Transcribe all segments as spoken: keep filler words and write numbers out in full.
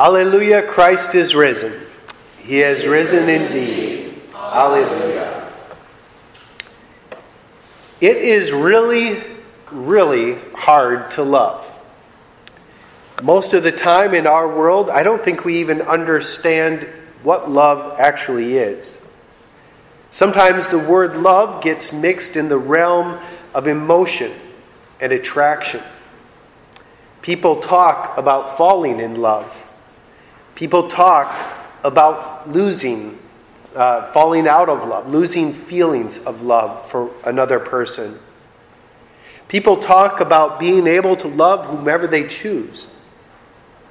Alleluia, Christ is risen. He has risen indeed. Alleluia. It is really, really hard to love. Most of the time in our world, I don't think we even understand what love actually is. Sometimes the word love gets mixed in the realm of emotion and attraction. People talk about falling in love. People talk about losing, uh, falling out of love, losing feelings of love for another person. People talk about being able to love whomever they choose.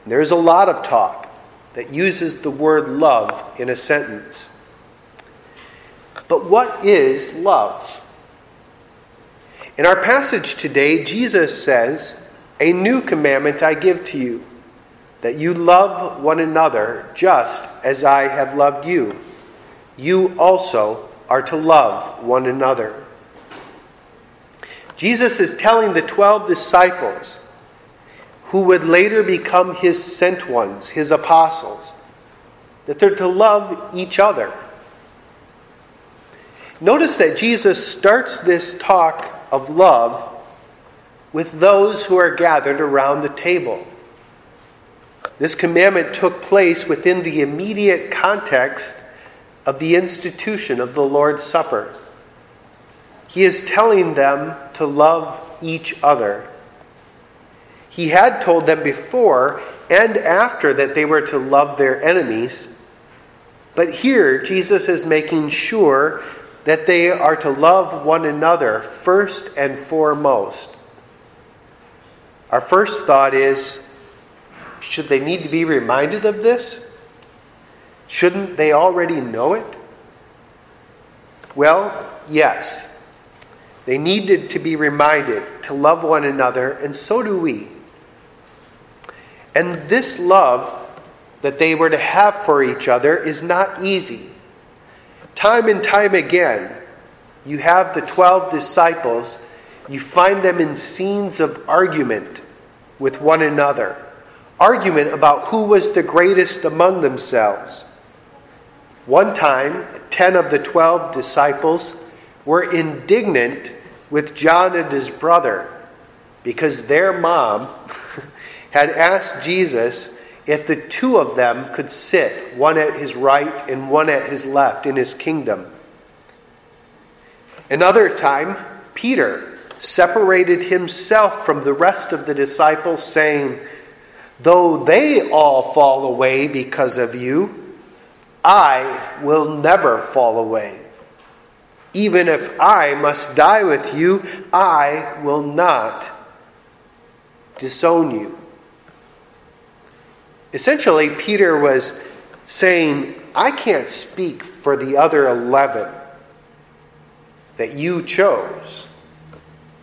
There's a lot of talk that uses the word love in a sentence. But what is love? In our passage today, Jesus says, "A new commandment I give to you, that you love one another just as I have loved you. You also are to love one another." Jesus is telling the twelve disciples, who would later become his sent ones, his apostles, that they're to love each other. Notice that Jesus starts this talk of love with those who are gathered around the table. This commandment took place within the immediate context of the institution of the Lord's Supper. He is telling them to love each other. He had told them before and after that they were to love their enemies, but here Jesus is making sure that they are to love one another first and foremost. Our first thought is, should they need to be reminded of this? Shouldn't they already know it? Well, yes. They needed to be reminded to love one another, and so do we. And this love that they were to have for each other is not easy. Time and time again, you have the twelve disciples, you find them in scenes of argument with one another. Argument about who was the greatest among themselves. One time, ten of the twelve disciples were indignant with John and his brother because their mom had asked Jesus if the two of them could sit, one at his right and one at his left, in his kingdom. Another time, Peter separated himself from the rest of the disciples, saying, "Though they all fall away because of you, I will never fall away. Even if I must die with you, I will not disown you." Essentially, Peter was saying, I can't speak for the other eleven that you chose.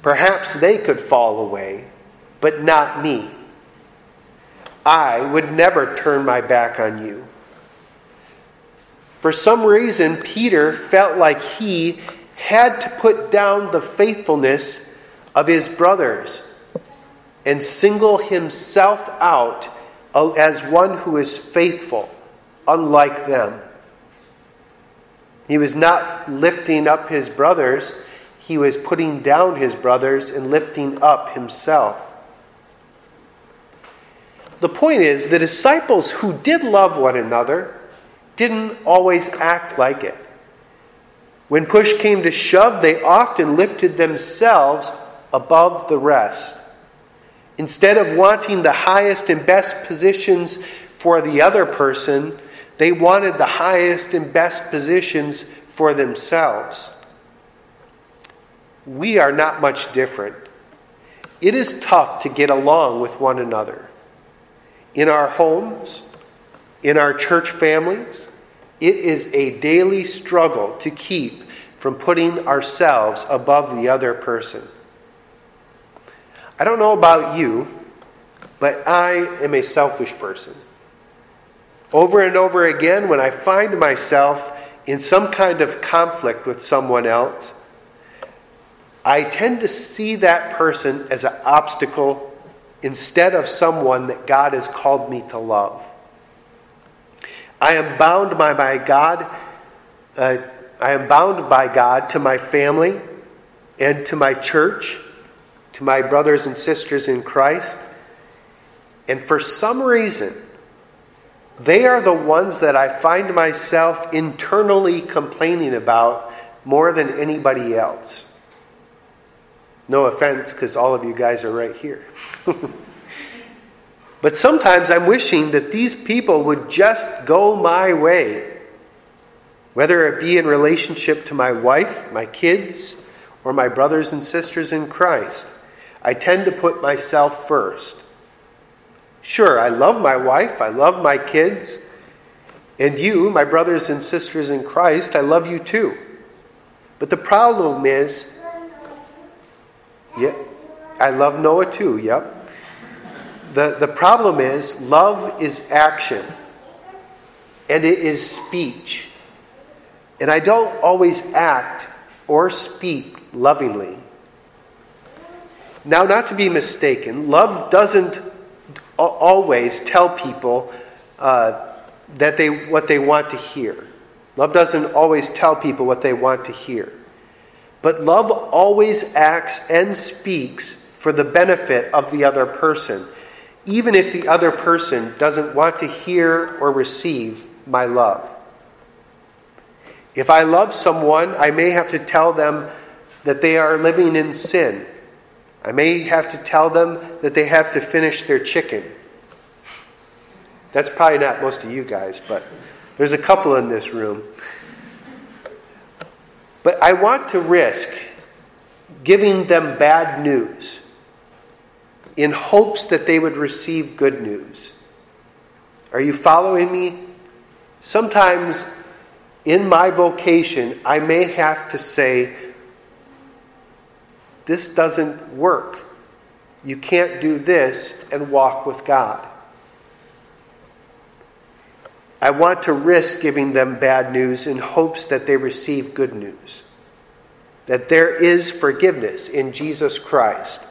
Perhaps they could fall away, but not me. I would never turn my back on you. For some reason, Peter felt like he had to put down the faithfulness of his brothers and single himself out as one who is faithful, unlike them. He was not lifting up his brothers, he was putting down his brothers and lifting up himself. The point is, the disciples who did love one another didn't always act like it. When push came to shove, they often lifted themselves above the rest. Instead of wanting the highest and best positions for the other person, they wanted the highest and best positions for themselves. We are not much different. It is tough to get along with one another. In our homes, in our church families, it is a daily struggle to keep from putting ourselves above the other person. I don't know about you, but I am a selfish person. Over and over again, when I find myself in some kind of conflict with someone else, I tend to see that person as an obstacle instead of someone that God has called me to love. I am bound by my God. Uh, I am bound by God to my family and to my church, to my brothers and sisters in Christ. And for some reason, they are the ones that I find myself internally complaining about more than anybody else. No offense, because all of you guys are right here. But sometimes I'm wishing that these people would just go my way, whether it be in relationship to my wife, my kids, or my brothers and sisters in Christ. I tend to put myself first. Sure, I love my wife, I love my kids, and you, my brothers and sisters in Christ, I love you too. But the problem is, yeah, I love Noah too, yep. The, the problem is, love is action, and it is speech. And I don't always act or speak lovingly. Now, not to be mistaken, love doesn't always tell people uh, that they what they want to hear. Love doesn't always tell people what they want to hear. But love always acts and speaks for the benefit of the other person, even if the other person doesn't want to hear or receive my love. If I love someone, I may have to tell them that they are living in sin. I may have to tell them that they have to finish their chicken. That's probably not most of you guys, but there's a couple in this room. But I want to risk giving them bad news in hopes that they would receive good news. Are you following me? Sometimes in my vocation, I may have to say, this doesn't work. You can't do this and walk with God. I want to risk giving them bad news in hopes that they receive good news. That there is forgiveness in Jesus Christ,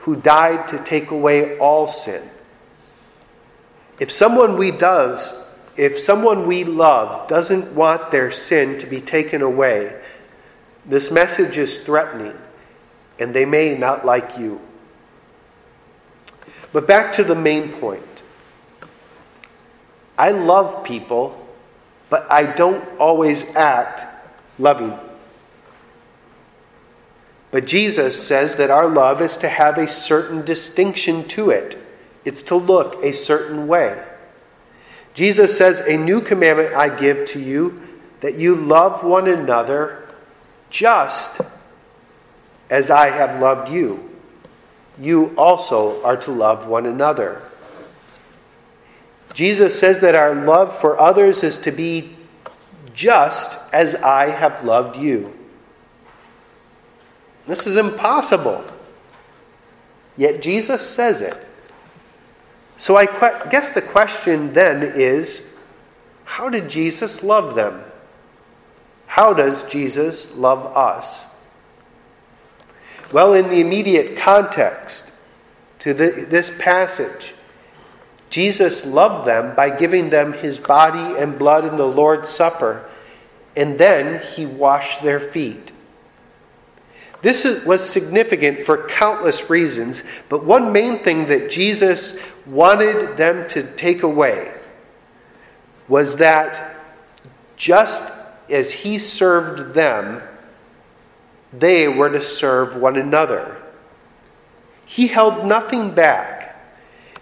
who died to take away all sin. If someone we does, if someone we love doesn't want their sin to be taken away, this message is threatening. And they may not like you. But back to the main point. I love people, but I don't always act loving. But Jesus says that our love is to have a certain distinction to it. It's to look a certain way. Jesus says, "A new commandment I give to you, that you love one another just as I have loved you, you also are to love one another." Jesus says that our love for others is to be just as I have loved you. This is impossible. Yet Jesus says it. So I que- guess the question then is, how did Jesus love them? How does Jesus love us? Well, in the immediate context to the, this passage, Jesus loved them by giving them his body and blood in the Lord's Supper, and then he washed their feet. This is, was significant for countless reasons, but one main thing that Jesus wanted them to take away was that just as he served them, they were to serve one another. He held nothing back,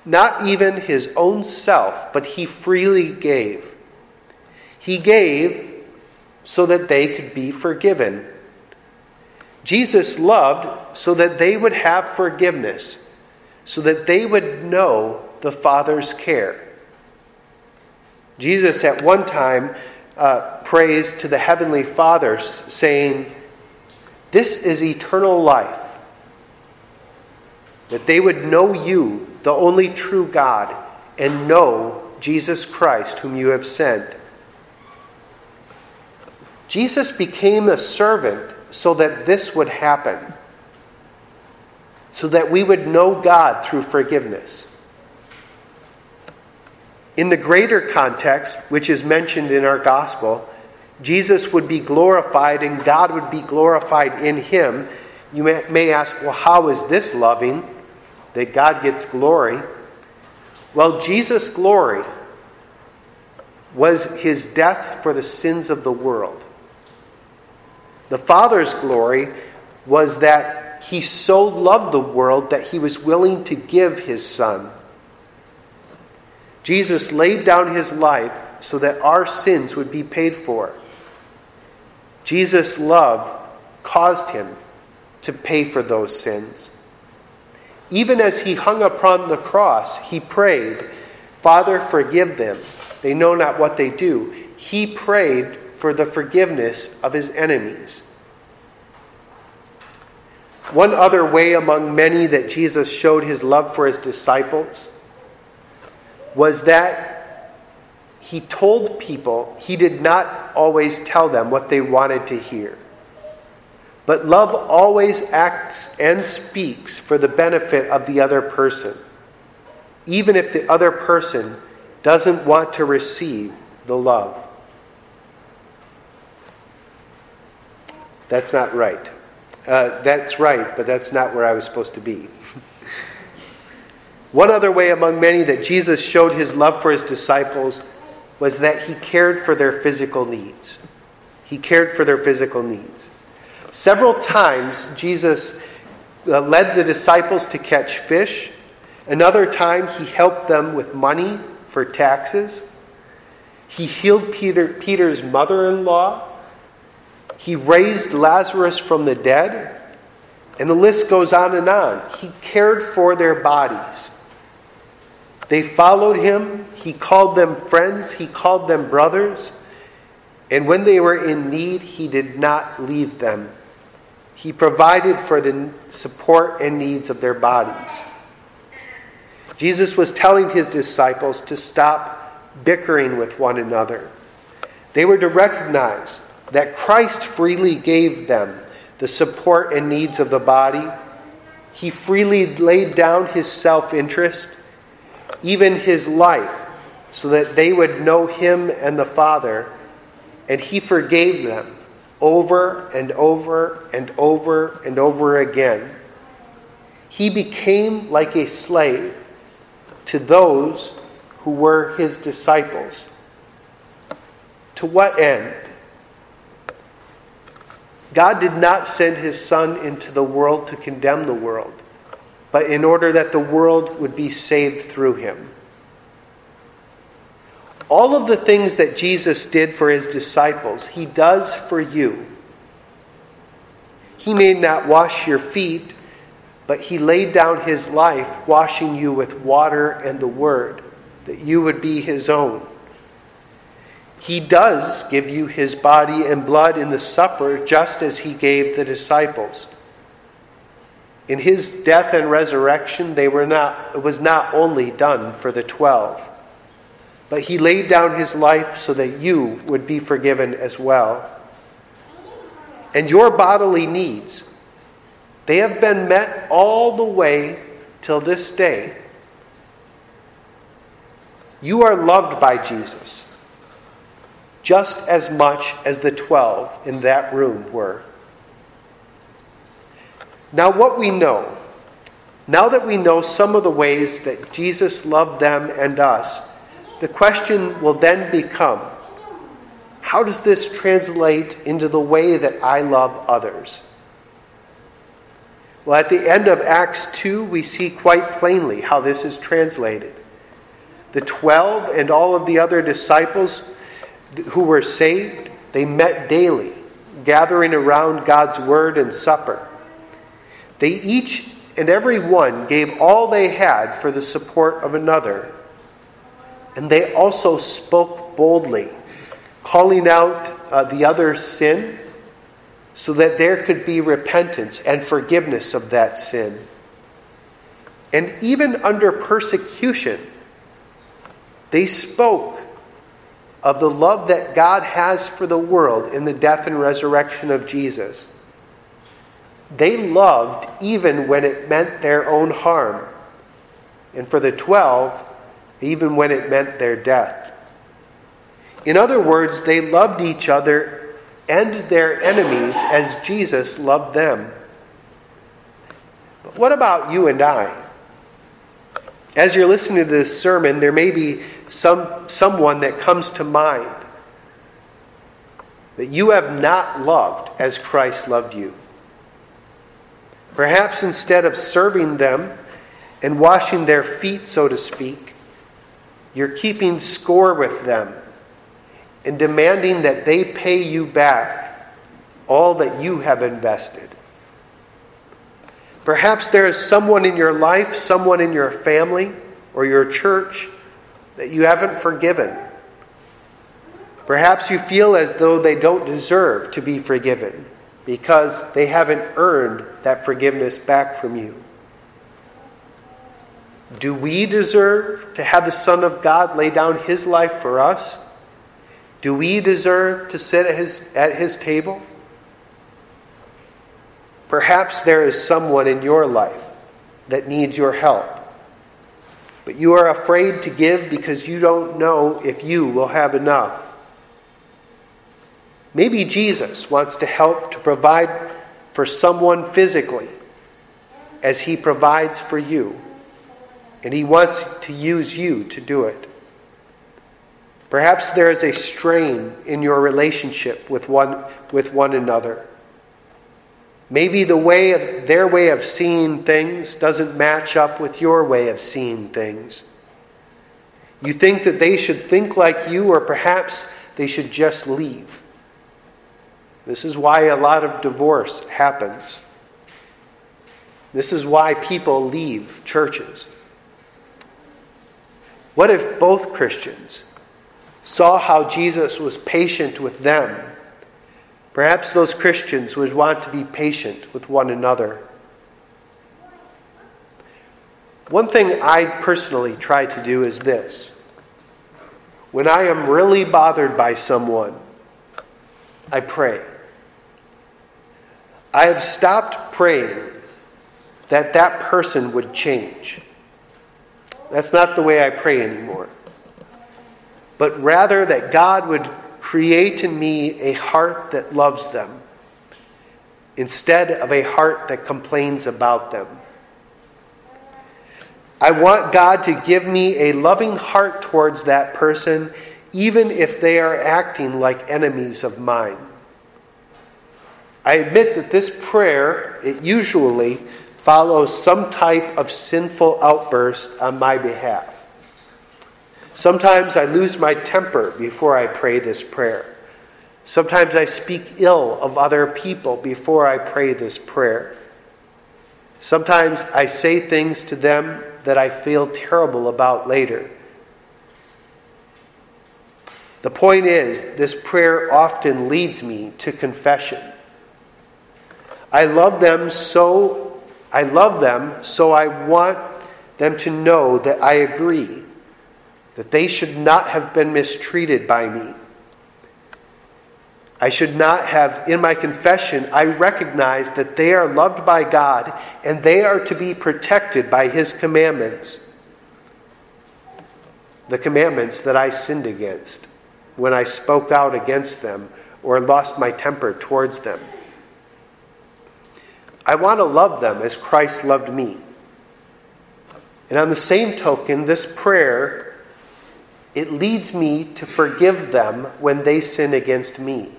not even his own self, but he freely gave. He gave so that they could be forgiven. Jesus loved so that they would have forgiveness, so that they would know the Father's care. Jesus at one time uh, prays to the Heavenly Father, saying, "This is eternal life, that they would know you, the only true God, and know Jesus Christ, whom you have sent." Jesus became a servant so that this would happen, so that we would know God through forgiveness. In the greater context, which is mentioned in our gospel, Jesus would be glorified and God would be glorified in him. You may ask, well, how is this loving that God gets glory? Well, Jesus' glory was his death for the sins of the world. The Father's glory was that he so loved the world that he was willing to give his Son. Jesus laid down his life so that our sins would be paid for. Jesus' love caused him to pay for those sins. Even as he hung upon the cross, he prayed, "Father, forgive them. They know not what they do." He prayed for the forgiveness of his enemies. One other way among many that Jesus showed his love for his disciples was that he told people, he did not always tell them what they wanted to hear. But love always acts and speaks for the benefit of the other person, even if the other person doesn't want to receive the love. That's not right. Uh, that's right, but that's not where I was supposed to be. One other way among many that Jesus showed his love for his disciples was that he cared for their physical needs. He cared for their physical needs. Several times, Jesus led the disciples to catch fish. Another time, he helped them with money for taxes. He healed Peter, Peter's mother-in-law. He raised Lazarus from the dead. And the list goes on and on. He cared for their bodies. They followed him. He called them friends. He called them brothers. And when they were in need, he did not leave them. He provided for the support and needs of their bodies. Jesus was telling his disciples to stop bickering with one another. They were to recognize that Christ freely gave them the support and needs of the body. He freely laid down his self-interest, even his life, so that they would know him and the Father. And he forgave them over and over and over and over again. He became like a slave to those who were his disciples. To what end? God did not send his Son into the world to condemn the world, but in order that the world would be saved through him. All of the things that Jesus did for his disciples, he does for you. He may not wash your feet, but he laid down his life washing you with water and the word, that you would be his own. He does give you his body and blood in the supper, just as he gave the disciples. In his death and resurrection, they were not, it was not only done for the twelve, but he laid down his life so that you would be forgiven as well. And your bodily needs, they have been met all the way till this day. You are loved by Jesus, just as much as the twelve in that room were. Now what we know, now that we know some of the ways that Jesus loved them and us, the question will then become, how does this translate into the way that I love others? Well, at the end of Acts two, we see quite plainly how this is translated. The twelve and all of the other disciples who were saved, they met daily, gathering around God's word and supper. They each and every one gave all they had for the support of another. And they also spoke boldly, calling out uh, the other's sin so that there could be repentance and forgiveness of that sin. And even under persecution, they spoke of the love that God has for the world in the death and resurrection of Jesus. They loved even when it meant their own harm. And for the twelve, even when it meant their death. In other words, they loved each other and their enemies as Jesus loved them. But what about you and I? As you're listening to this sermon, there may be some someone that comes to mind that you have not loved as Christ loved you. Perhaps instead of serving them and washing their feet, so to speak, you're keeping score with them and demanding that they pay you back all that you have invested. Perhaps there is someone in your life, someone in your family or your church that you haven't forgiven. Perhaps you feel as though they don't deserve to be forgiven because they haven't earned that forgiveness back from you. Do we deserve to have the Son of God lay down his life for us? Do we deserve to sit at his, at his table? Perhaps there is someone in your life that needs your help, but you are afraid to give because you don't know if you will have enough. Maybe Jesus wants to help to provide for someone physically as he provides for you, and he wants to use you to do it. Perhaps there is a strain in your relationship with one, with one another. Maybe the way of, their way of seeing things doesn't match up with your way of seeing things. You think that they should think like you, or perhaps they should just leave. This is why a lot of divorce happens. This is why people leave churches. What if both Christians saw how Jesus was patient with them? Perhaps those Christians would want to be patient with one another. One thing I personally try to do is this. When I am really bothered by someone, I pray. I have stopped praying that that person would change. That's not the way I pray anymore. But rather that God would create in me a heart that loves them instead of a heart that complains about them. I want God to give me a loving heart towards that person, even if they are acting like enemies of mine. I admit that this prayer, it usually follows some type of sinful outburst on my behalf. Sometimes I lose my temper before I pray this prayer. Sometimes I speak ill of other people before I pray this prayer. Sometimes I say things to them that I feel terrible about later. The point is, this prayer often leads me to confession. I love them so, I love them, so I want them to know that I agree, that they should not have been mistreated by me. I should not have, in my confession, I recognize that they are loved by God and they are to be protected by his commandments. The commandments that I sinned against when I spoke out against them or lost my temper towards them. I want to love them as Christ loved me. And on the same token, this prayer, it leads me to forgive them when they sin against me.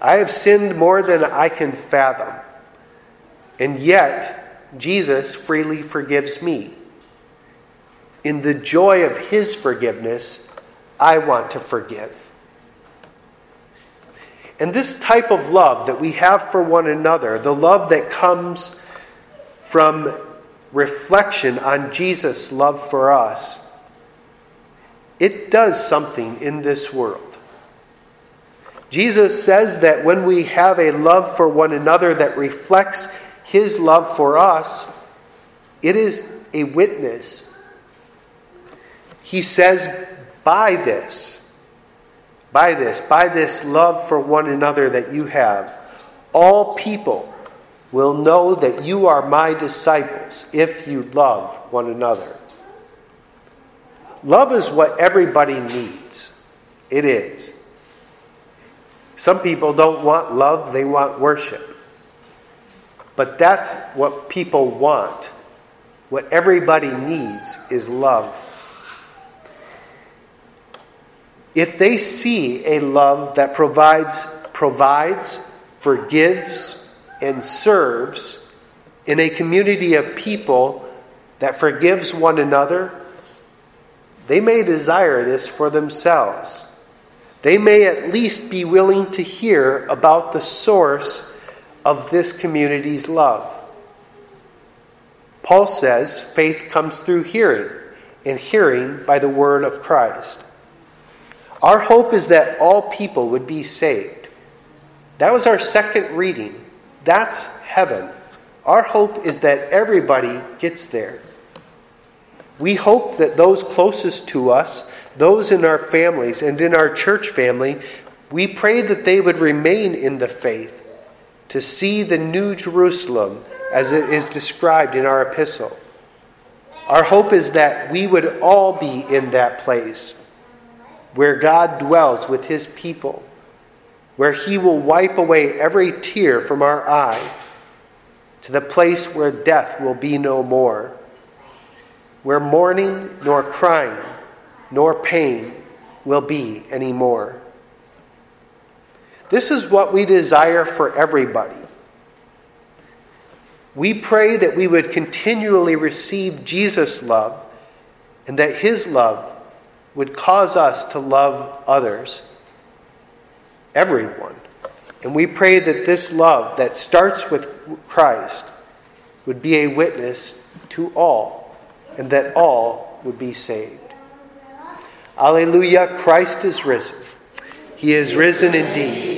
I have sinned more than I can fathom, and yet Jesus freely forgives me. In the joy of his forgiveness, I want to forgive. And this type of love that we have for one another, the love that comes from reflection on Jesus' love for us, it does something in this world. Jesus says that when we have a love for one another that reflects his love for us, it is a witness. He says, by this, by this, by this love for one another that you have, all people will know that you are my disciples if you love one another. Love is what everybody needs. It is. Some people don't want love, they want worship. But that's what people want. What everybody needs is love. If they see a love that provides, provides, forgives, and serves in a community of people that forgives one another, they may desire this for themselves. They may at least be willing to hear about the source of this community's love. Paul says faith comes through hearing, and hearing by the word of Christ. Our hope is that all people would be saved. That was our second reading. That's heaven. Our hope is that everybody gets there. We hope that those closest to us, those in our families and in our church family, we pray that they would remain in the faith to see the New Jerusalem as it is described in our epistle. Our hope is that we would all be in that place where God dwells with his people, where he will wipe away every tear from our eye, to the place where death will be no more, where mourning nor crying nor pain will be any more. This is what we desire for everybody. We pray that we would continually receive Jesus' love, and that his love would cause us to love others, everyone. And we pray that this love that starts with Christ would be a witness to all, and that all would be saved. Alleluia, Christ is risen. He is risen indeed.